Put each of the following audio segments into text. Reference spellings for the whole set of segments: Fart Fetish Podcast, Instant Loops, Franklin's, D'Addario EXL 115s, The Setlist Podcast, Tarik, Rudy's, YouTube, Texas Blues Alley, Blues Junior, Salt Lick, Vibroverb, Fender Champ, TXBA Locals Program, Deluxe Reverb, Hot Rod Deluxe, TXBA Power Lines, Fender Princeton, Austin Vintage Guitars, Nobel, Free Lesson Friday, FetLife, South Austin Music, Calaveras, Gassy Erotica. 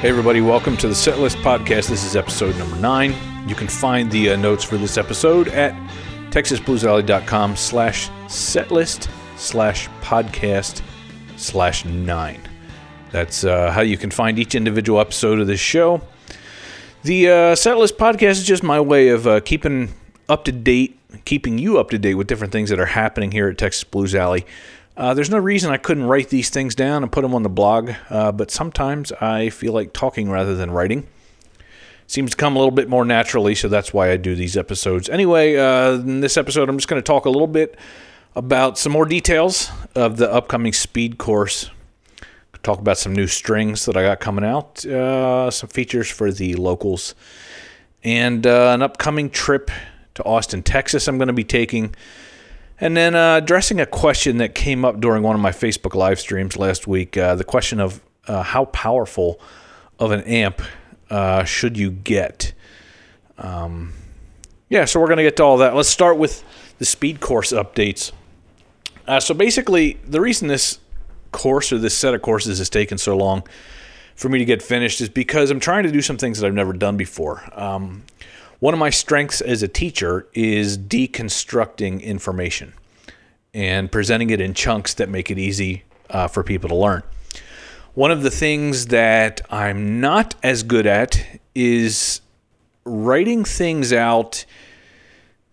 Hey everybody, welcome to the Setlist Podcast. This is episode number 9. You can find the notes for this episode at texasbluesalley.com/setlist/podcast/9. That's how you can find each individual episode of this show. The Setlist Podcast is just my way of keeping you up to date with different things that are happening here at Texas Blues Alley. There's no reason I couldn't write these things down and put them on the blog, but sometimes I feel like talking rather than writing. It seems to come a little bit more naturally, so that's why I do these episodes. Anyway, in this episode, I'm just going to talk a little bit about some more details of the upcoming speed course. Talk about some new strings that I got coming out, some features for the locals, and an upcoming trip to Austin, Texas I'm going to be taking. And then addressing a question that came up during one of my Facebook live streams last week, the question of how powerful of an amp should you get? So we're going to get to all that. Let's start with the speed course updates. So basically, the reason this course or this set of courses has taken so long for me to get finished is because I'm trying to do some things that I've never done before. One of my strengths as a teacher is deconstructing information and presenting it in chunks that make it easy for people to learn. One of the things that I'm not as good at is writing things out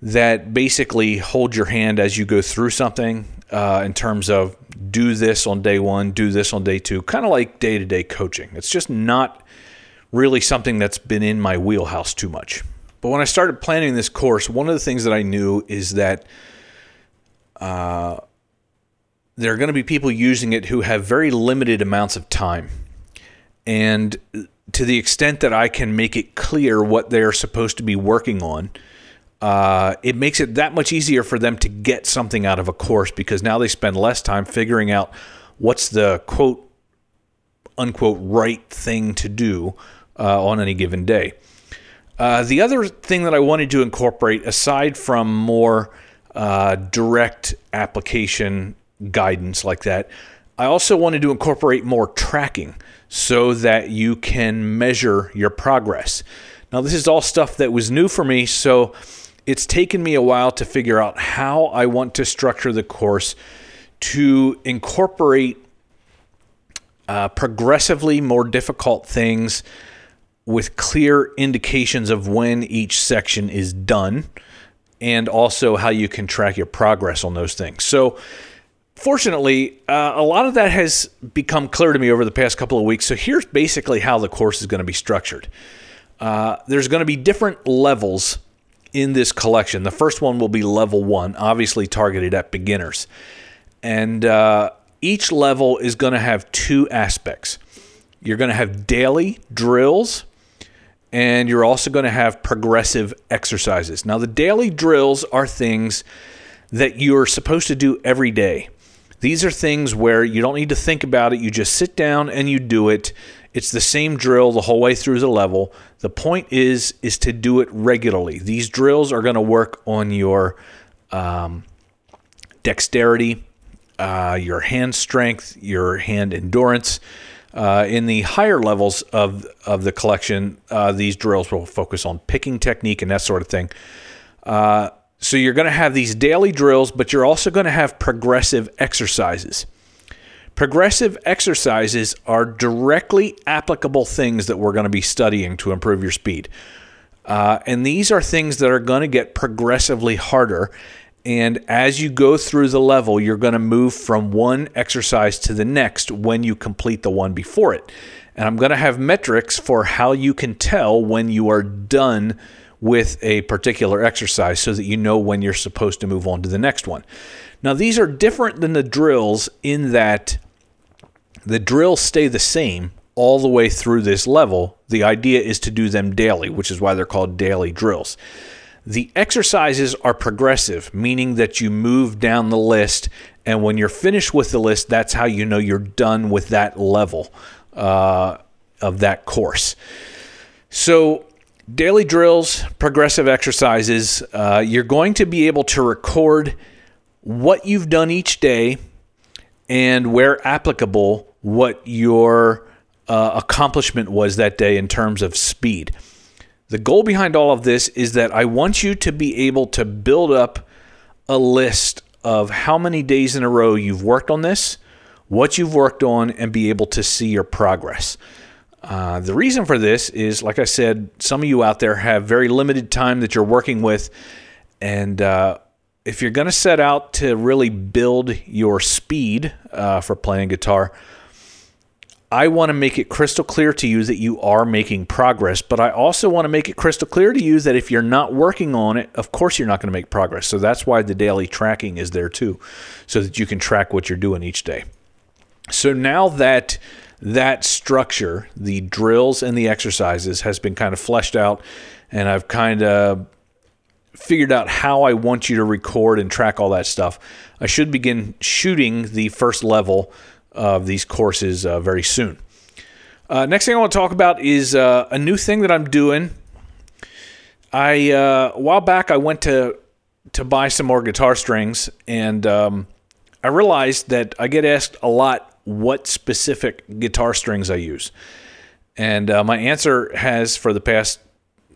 that basically hold your hand as you go through something in terms of do this on day one, do this on day two, kind of like day-to-day coaching. It's just not really something that's been in my wheelhouse too much. But when I started planning this course, one of the things that I knew is that there are going to be people using it who have very limited amounts of time. And to the extent that I can make it clear what they're supposed to be working on, it makes it that much easier for them to get something out of a course, because now they spend less time figuring out what's the quote, unquote, right thing to do on any given day. The other thing that I wanted to incorporate, aside from more direct application guidance like that, I also wanted to incorporate more tracking so that you can measure your progress. Now, this is all stuff that was new for me, so it's taken me a while to figure out how I want to structure the course to incorporate progressively more difficult things with clear indications of when each section is done, and also how you can track your progress on those things. So fortunately, a lot of that has become clear to me over the past couple of weeks. So here's basically how the course is going to be structured. There's going to be different levels in this collection. The first one will be level 1, obviously targeted at beginners. And each level is going to have two aspects. You're going to have daily drills, and you're also going to have progressive exercises. Now, the daily drills are things that you're supposed to do every day. These are things where you don't need to think about it. You just sit down and you do it. It's the same drill the whole way through the level. The point is to do it regularly. These drills are going to work on your dexterity, your hand strength, your hand endurance. In the higher levels of the collection, these drills will focus on picking technique and that sort of thing. So you're going to have these daily drills, but you're also going to have progressive exercises. Progressive exercises are directly applicable things that we're going to be studying to improve your speed. And these are things that are going to get progressively harder. And as you go through the level, you're going to move from one exercise to the next when you complete the one before it. And I'm going to have metrics for how you can tell when you are done with a particular exercise so that you know when you're supposed to move on to the next one. Now, these are different than the drills in that the drills stay the same all the way through this level. The idea is to do them daily, which is why they're called daily drills. The exercises are progressive, meaning that you move down the list, and when you're finished with the list, that's how you know you're done with that level of that course. So daily drills, progressive exercises, you're going to be able to record what you've done each day and, where applicable, what your accomplishment was that day in terms of speed. The goal behind all of this is that I want you to be able to build up a list of how many days in a row you've worked on this, what you've worked on, and be able to see your progress. The reason for this is, like I said, some of you out there have very limited time that you're working with, and if you're going to set out to really build your speed for playing guitar, I want to make it crystal clear to you that you are making progress, but I also want to make it crystal clear to you that if you're not working on it, of course you're not going to make progress. So that's why the daily tracking is there too, so that you can track what you're doing each day. So now that that structure, the drills and the exercises, has been kind of fleshed out, and I've kind of figured out how I want you to record and track all that stuff, I should begin shooting the first level of these courses very soon. Next thing I want to talk about is a new thing that I'm doing. A while back, I went to buy some more guitar strings, and I realized that I get asked a lot what specific guitar strings I use. And my answer has, for the past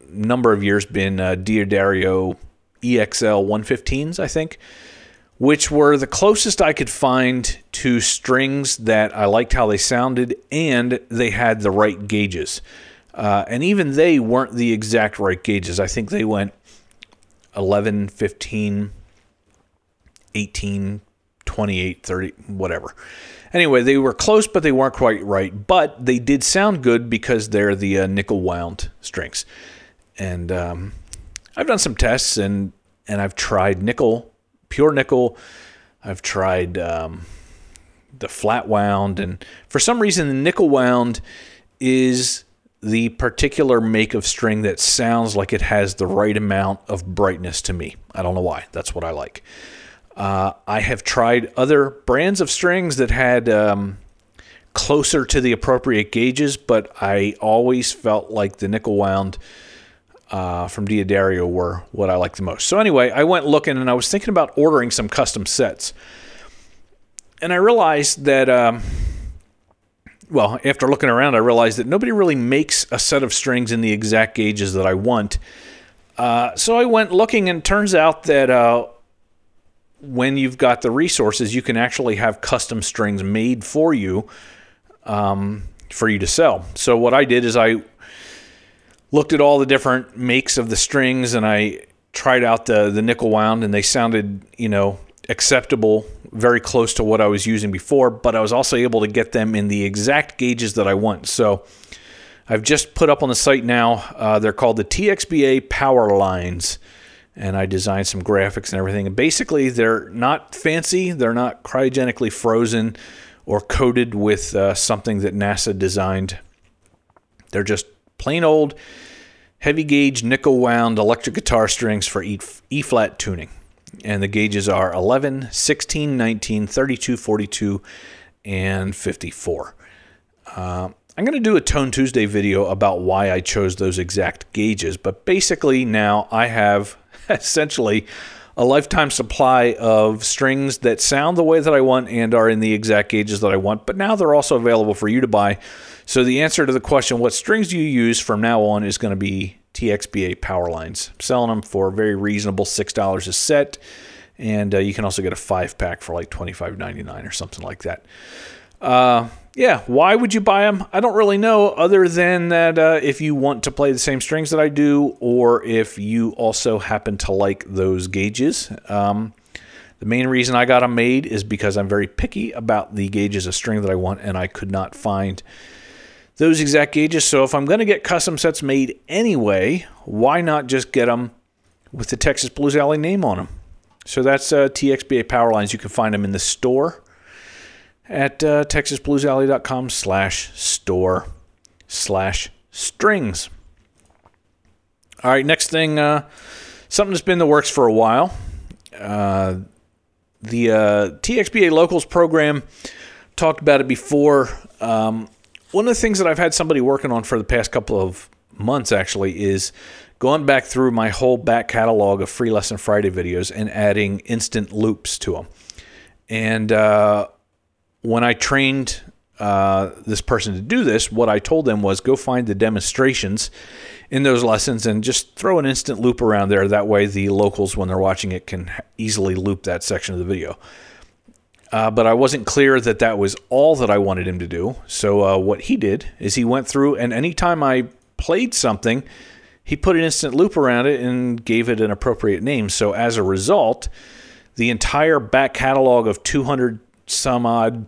number of years, been D'Addario EXL 115s, I think, which were the closest I could find to strings that I liked how they sounded and they had the right gauges. And even they weren't the exact right gauges. I think they went 11, 15, 18, 28, 30, whatever. Anyway, they were close, but they weren't quite right. But they did sound good because they're the nickel wound strings. And I've done some tests, and I've tried nickel, pure nickel. I've tried the flat wound, and for some reason the nickel wound is the particular make of string that sounds like it has the right amount of brightness to me. I don't know why. That's what I like. I have tried other brands of strings that had closer to the appropriate gauges, but I always felt like the nickel wound from D'Addario were what I liked the most. So anyway, I went looking, and I was thinking about ordering some custom sets. And I realized that, well, after looking around, I realized that nobody really makes a set of strings in the exact gauges that I want. So I went looking, and it turns out that when you've got the resources, you can actually have custom strings made for you to sell. So what I did is I looked at all the different makes of the strings, and I tried out the nickel wound, and they sounded, you know, acceptable, very close to what I was using before, but I was also able to get them in the exact gauges that I want. So I've just put up on the site now, they're called the TXBA Power Lines, and I designed some graphics and everything. And basically, they're not fancy, they're not cryogenically frozen or coated with something that NASA designed. They're just plain old heavy gauge nickel wound electric guitar strings for E-flat tuning. And the gauges are 11, 16, 19, 32, 42, and 54. I'm going to do a Tone Tuesday video about why I chose those exact gauges. But basically now I have essentially a lifetime supply of strings that sound the way that I want and are in the exact gauges that I want, but now they're also available for you to buy. So the answer to the question, what strings do you use, from now on is going to be TXBA Power Lines. I'm selling them for a very reasonable $6 a set, and you can also get a 5-pack for like $25.99 or something like that. Yeah, why would you buy them? I don't really know, other than that if you want to play the same strings that I do, or if you also happen to like those gauges. The main reason I got them made is because I'm very picky about the gauges of string that I want, and I could not find those exact gauges. So if I'm going to get custom sets made anyway, why not just get them with the Texas Blues Alley name on them? So that's TXBA Power Lines. You can find them in the store at texasbluesalley.com/store/strings. All right, next thing, something that's been in the works for a while. The TXBA Locals Program, talked about it before. One of the things that I've had somebody working on for the past couple of months, actually, is going back through my whole back catalog of Free Lesson Friday videos and adding instant loops to them. And when I trained this person to do this, what I told them was go find the demonstrations in those lessons and just throw an instant loop around there. That way the locals, when they're watching it, can easily loop that section of the video. But I wasn't clear that that was all that I wanted him to do. So what he did is he went through, and anytime I played something, he put an instant loop around it and gave it an appropriate name. So as a result, the entire back catalog of 200 some odd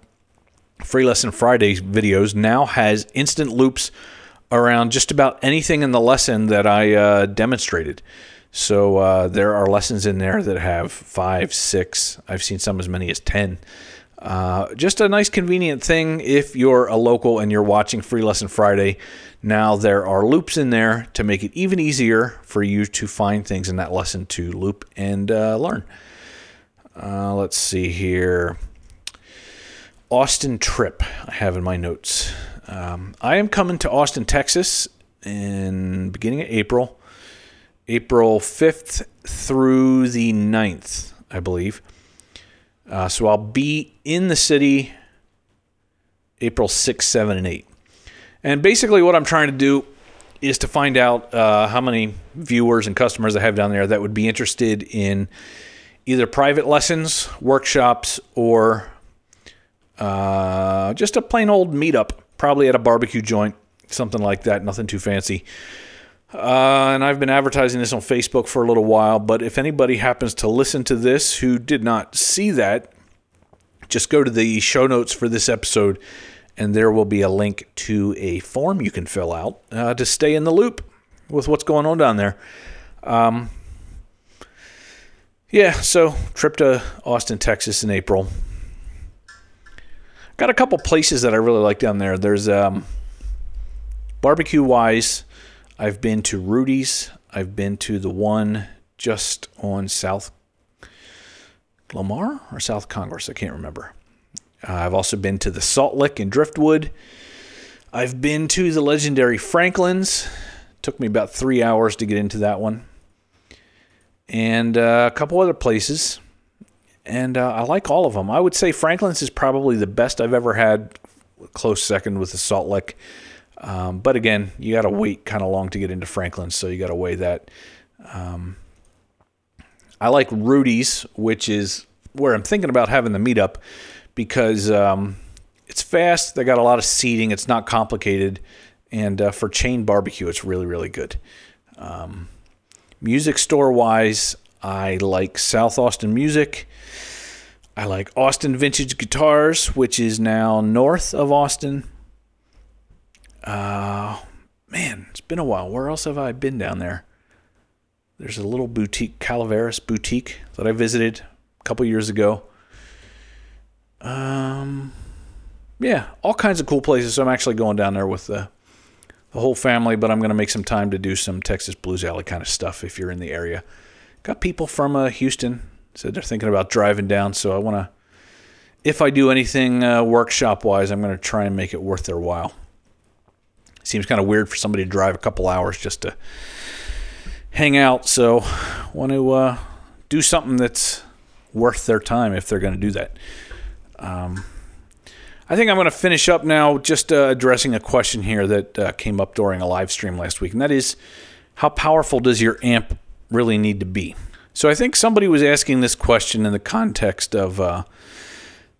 Free Lesson Friday videos now has instant loops around just about anything in the lesson that I demonstrated. So there are lessons in there that have 5, 6, I've seen some as many as 10. Just a nice convenient thing if you're a local and you're watching Free Lesson Friday. Now there are loops in there to make it even easier for you to find things in that lesson to loop and learn. Let's see here. Austin trip I have in my notes. I am coming to Austin, Texas in beginning of April. April 5th through the 9th, I believe. So I'll be in the city April 6, 7, and 8. And basically what I'm trying to do is to find out how many viewers and customers I have down there that would be interested in either private lessons, workshops, or just a plain old meetup, probably at a barbecue joint, something like that, nothing too fancy. And I've been advertising this on Facebook for a little while, but if anybody happens to listen to this who did not see that, just go to the show notes for this episode, and there will be a link to a form you can fill out to stay in the loop with what's going on down there. Yeah, so trip to Austin, Texas in April. Got a couple places that I really like down there. There's barbecue-wise, I've been to Rudy's. I've been to the one just on South Lamar or South Congress. I can't remember. I've also been to the Salt Lick in Driftwood. I've been to the legendary Franklin's. Took me about 3 hours to get into that one. And a couple other places. And I like all of them. I would say Franklin's is probably the best I've ever had. Close second with the Salt Lick. But again, you got to wait kind of long to get into Franklin, so you got to weigh that. I like Rudy's, which is where I'm thinking about having the meetup because it's fast. They got a lot of seating. It's not complicated. And for chain barbecue, it's really, really good. Music store-wise, I like South Austin Music. I like Austin Vintage Guitars, which is now north of Austin. Man, it's been a while. Where else have I been down there? There's a little boutique, Calaveras boutique, that I visited a couple years ago. Yeah, all kinds of cool places. So I'm actually going down there with the whole family, but I'm going to make some time to do some Texas Blues Alley kind of stuff if you're in the area. Got people from Houston, said they're thinking about driving down, so I want to, if I do anything workshop-wise, I'm going to try and make it worth their while. Seems kind of weird for somebody to drive a couple hours just to hang out. So want to do something that's worth their time if they're going to do that. I think I'm going to finish up now just addressing a question here that came up during a live stream last week. And that is, how powerful does your amp really need to be? So I think somebody was asking this question in the context of...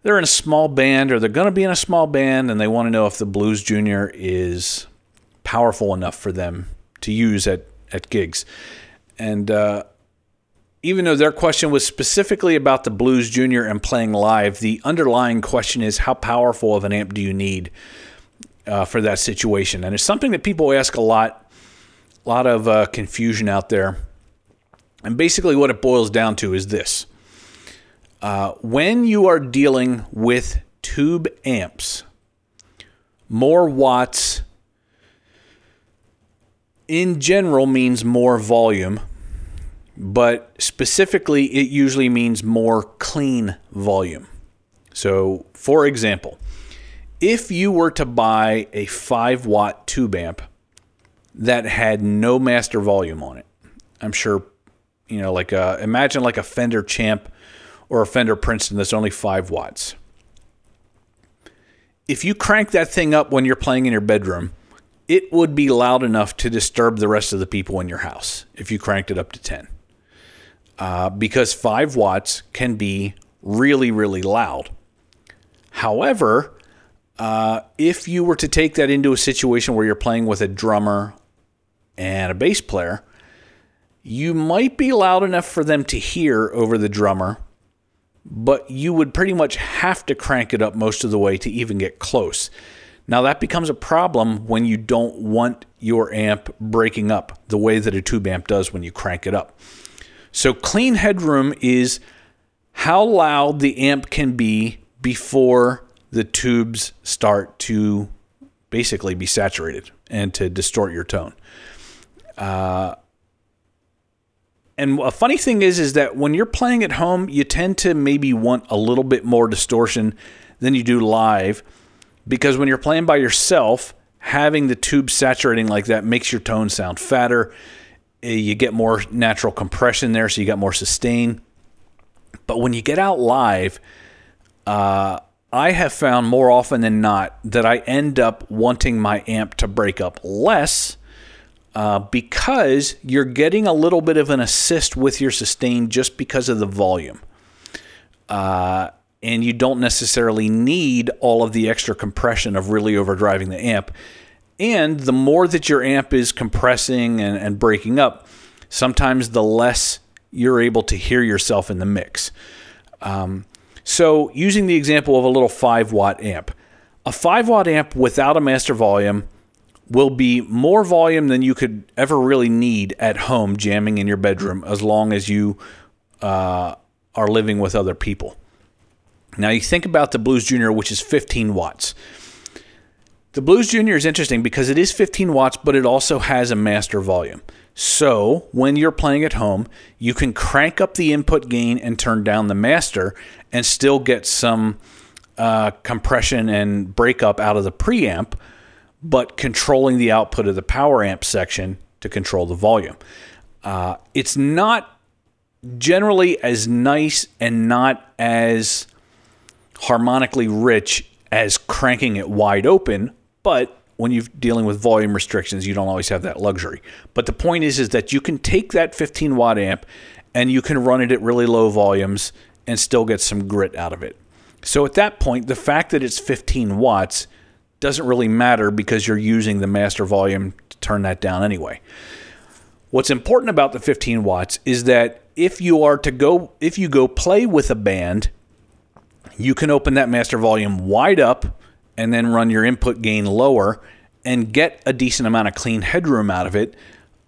they're in a small band, or they're going to be in a small band, and they want to know if the Blues Junior is powerful enough for them to use at gigs. And even though their question was specifically about the Blues Junior and playing live, the underlying question is, how powerful of an amp do you need for that situation? And it's something that people ask a lot of confusion out there. And basically what it boils down to is this. When you are dealing with tube amps, more watts in general means more volume, but specifically it usually means more clean volume. So, for example, if you were to buy a 5-watt tube amp that had no master volume on it, I'm sure, you know, like imagine like a Fender Champ or a Fender Princeton that's only 5 watts. if you crank that thing up when you're playing in your bedroom, it would be loud enough to disturb the rest of the people in your house if you cranked it up to 10. Because 5 watts can be really, really loud. However, if you were to take that into a situation where you're playing with a drummer and a bass player, you might be loud enough for them to hear over the drummer, but you would pretty much have to crank it up most of the way to even get close. Now that becomes a problem when you don't want your amp breaking up the way that a tube amp does when you crank it up. So clean headroom is how loud the amp can be before the tubes start to basically be saturated and to distort your tone. And a funny thing is that when you're playing at home, you tend to maybe want a little bit more distortion than you do live, because when you're playing by yourself, having the tube saturating like that makes your tone sound fatter. You get more natural compression there, so you got more sustain. But when you get out live, I have found more often than not that I end up wanting my amp to break up less, because you're getting a little bit of an assist with your sustain just because of the volume. And you don't necessarily need all of the extra compression of really overdriving the amp. And the more that your amp is compressing and breaking up, sometimes the less you're able to hear yourself in the mix. So using the example of a little 5-watt amp, a 5-watt amp without a master volume will be more volume than you could ever really need at home jamming in your bedroom, as long as you are living with other people. Now you think about the Blues Junior, which is 15 watts. The Blues Junior is interesting because it is 15 watts, but it also has a master volume. So when you're playing at home, you can crank up the input gain and turn down the master and still get some compression and breakup out of the preamp, but controlling the output of the power amp section to control the volume. It's not generally as nice and not as harmonically rich as cranking it wide open, but when you're dealing with volume restrictions, you don't always have that luxury. But the point is that you can take that 15-watt amp and you can run it at really low volumes and still get some grit out of it. So at that point, the fact that it's 15 watts doesn't really matter because you're using the master volume to turn that down anyway. What's important about the 15 watts is that if you go play with a band, you can open that master volume wide up and then run your input gain lower and get a decent amount of clean headroom out of it.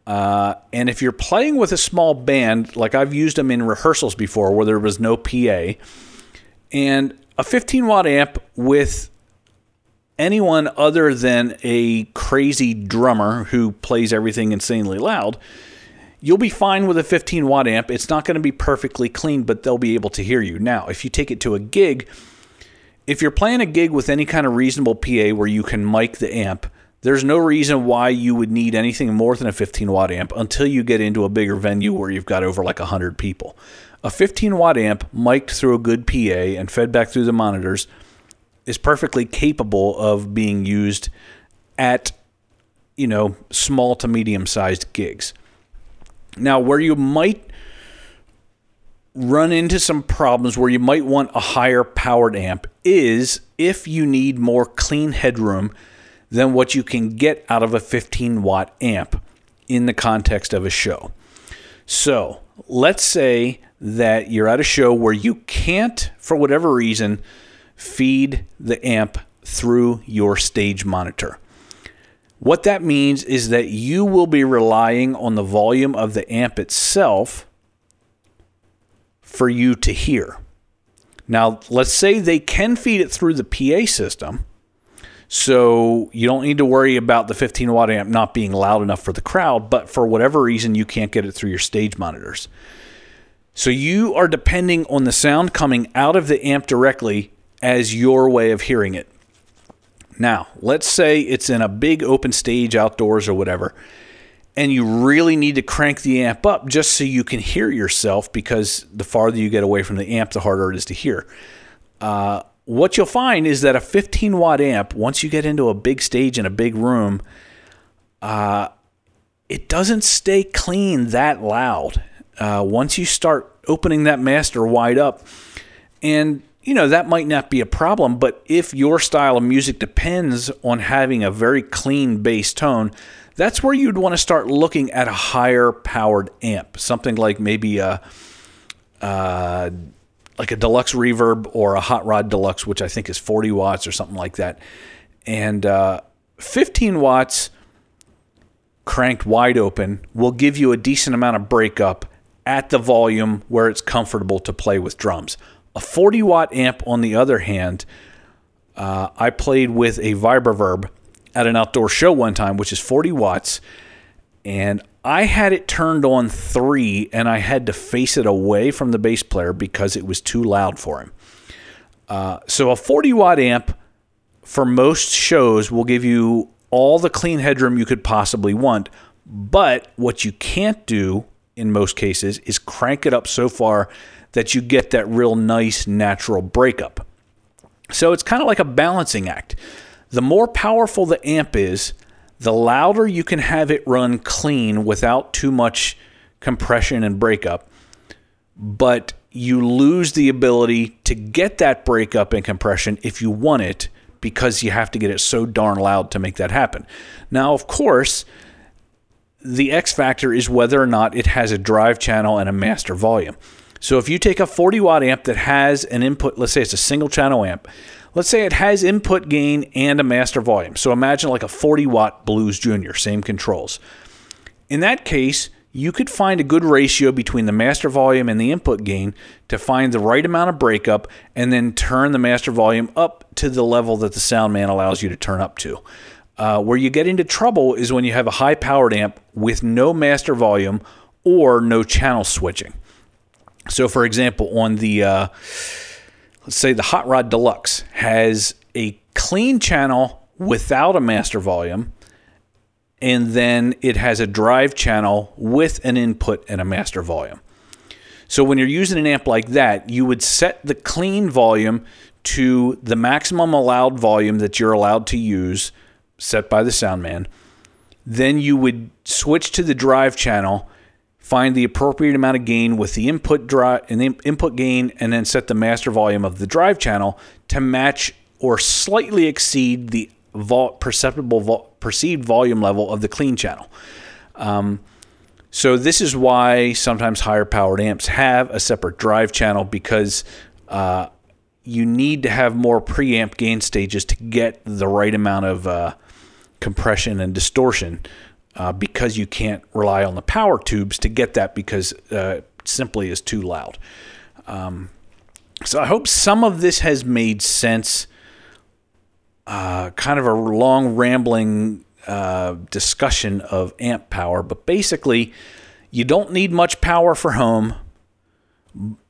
And if you're playing with a small band, like I've used them in rehearsals before where there was no PA, and a 15-watt amp with anyone other than a crazy drummer who plays everything insanely loud, you'll be fine with a 15-watt amp. It's not going to be perfectly clean, but they'll be able to hear you. Now, if you take it to a gig, if you're playing a gig with any kind of reasonable PA where you can mic the amp, there's no reason why you would need anything more than a 15-watt amp until you get into a bigger venue where you've got over like 100 people. A 15-watt amp mic'd through a good PA and fed back through the monitors is perfectly capable of being used at, small to medium-sized gigs. Now, where you might run into some problems, where you might want a higher powered amp, is if you need more clean headroom than what you can get out of a 15-watt amp in the context of a show. So let's say that you're at a show where you can't, for whatever reason, feed the amp through your stage monitor. What that means is that you will be relying on the volume of the amp itself for you to hear. Now, let's say they can feed it through the PA system, so you don't need to worry about the 15-watt amp not being loud enough for the crowd, but for whatever reason, you can't get it through your stage monitors. So you are depending on the sound coming out of the amp directly as your way of hearing it. Now, let's say it's in a big open stage outdoors or whatever, and you really need to crank the amp up just so you can hear yourself, because the farther you get away from the amp, the harder it is to hear. what you'll find is that a 15 watt amp, once you get into a big stage in a big room, it doesn't stay clean that loud. Once you start opening that master wide up, and you know, that might not be a problem, but if your style of music depends on having a very clean bass tone, that's where you'd want to start looking at a higher powered amp, something like maybe a Deluxe Reverb or a Hot Rod Deluxe, which I think is 40 watts or something like that. And 15 watts cranked wide open will give you a decent amount of breakup at the volume where it's comfortable to play with drums. A 40-watt amp, on the other hand, I played with a Vibroverb at an outdoor show one time, which is 40 watts, and I had it turned on 3, and I had to face it away from the bass player because it was too loud for him. So a 40-watt amp for most shows will give you all the clean headroom you could possibly want, but what you can't do in most cases is crank it up so far that you get that real nice natural breakup. So it's kind of like a balancing act. The more powerful the amp is, the louder you can have it run clean without too much compression and breakup, but you lose the ability to get that breakup and compression if you want it, because you have to get it so darn loud to make that happen. Now, of course, the X factor is whether or not it has a drive channel and a master volume. So if you take a 40-watt amp that has an input, let's say it's a single-channel amp, let's say it has input gain and a master volume. So imagine like a 40-watt Blues Junior, same controls. In that case, you could find a good ratio between the master volume and the input gain to find the right amount of breakup, and then turn the master volume up to the level that the sound man allows you to turn up to. Where you get into trouble is when you have a high-powered amp with no master volume or no channel switching. So, for example, on the, let's say the Hot Rod Deluxe has a clean channel without a master volume, and then it has a drive channel with an input and a master volume. So when you're using an amp like that, you would set the clean volume to the maximum allowed volume that you're allowed to use, set by the sound man. Then you would switch to the drive channel, find the appropriate amount of gain with the input drive and the input gain, and then set the master volume of the drive channel to match or slightly exceed the perceived volume level of the clean channel. So this is why sometimes higher powered amps have a separate drive channel, because you need to have more preamp gain stages to get the right amount of compression and distortion. Because you can't rely on the power tubes to get that, because it simply is too loud. So I hope some of this has made sense. Kind of a long, rambling discussion of amp power, but basically, you don't need much power for home,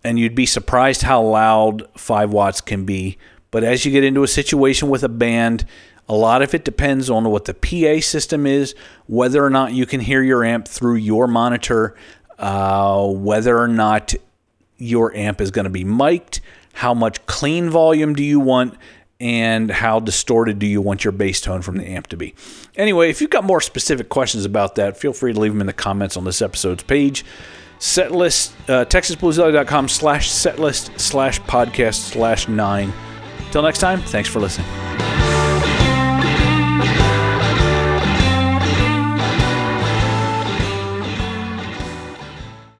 and you'd be surprised how loud 5 watts can be. But as you get into a situation with a band, a lot of it depends on what the PA system is, whether or not you can hear your amp through your monitor, whether or not your amp is going to be mic'd, how much clean volume do you want, and how distorted do you want your bass tone from the amp to be. Anyway, if you've got more specific questions about that, feel free to leave them in the comments on this episode's page. Setlist, texasbluesalley.com/setlist/podcast/9. Till next time, thanks for listening.